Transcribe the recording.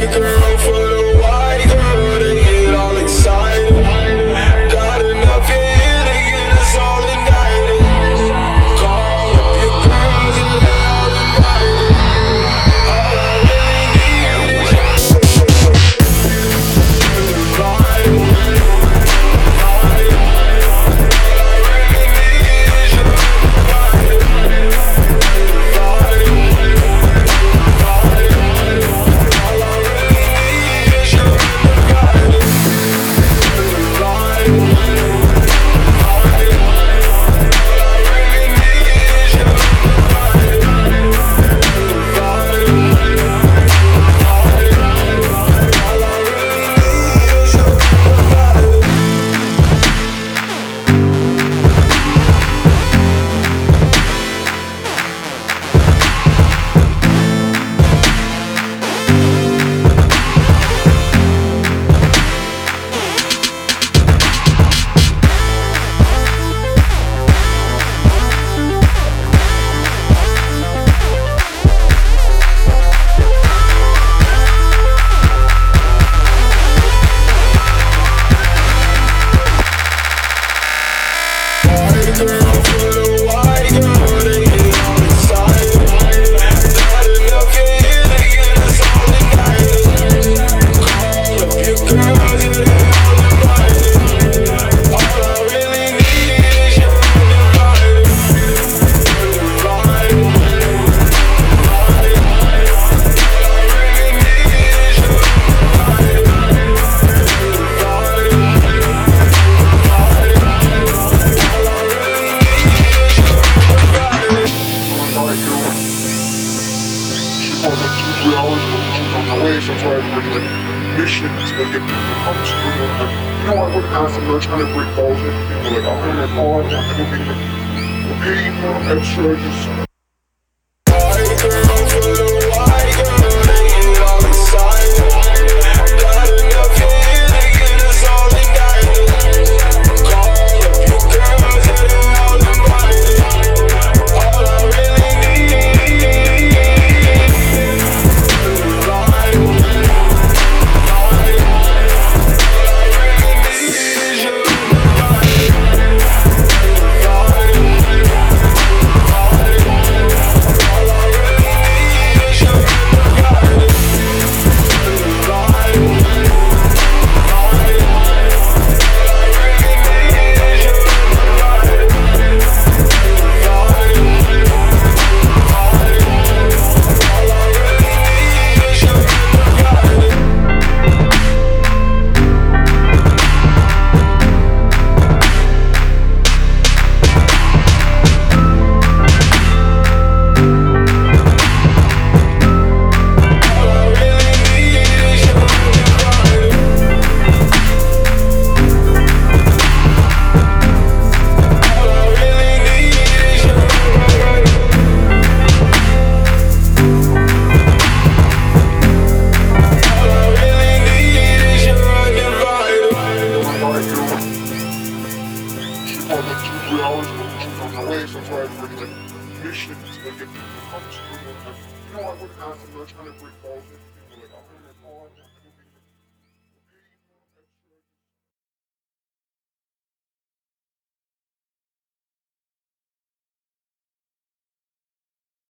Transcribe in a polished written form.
good girl for the white girl to get all excited. Got enough in here to get us all ignited. Call up your girls and let out invited. All I really need is your body. I would have to much kind of break balls in people like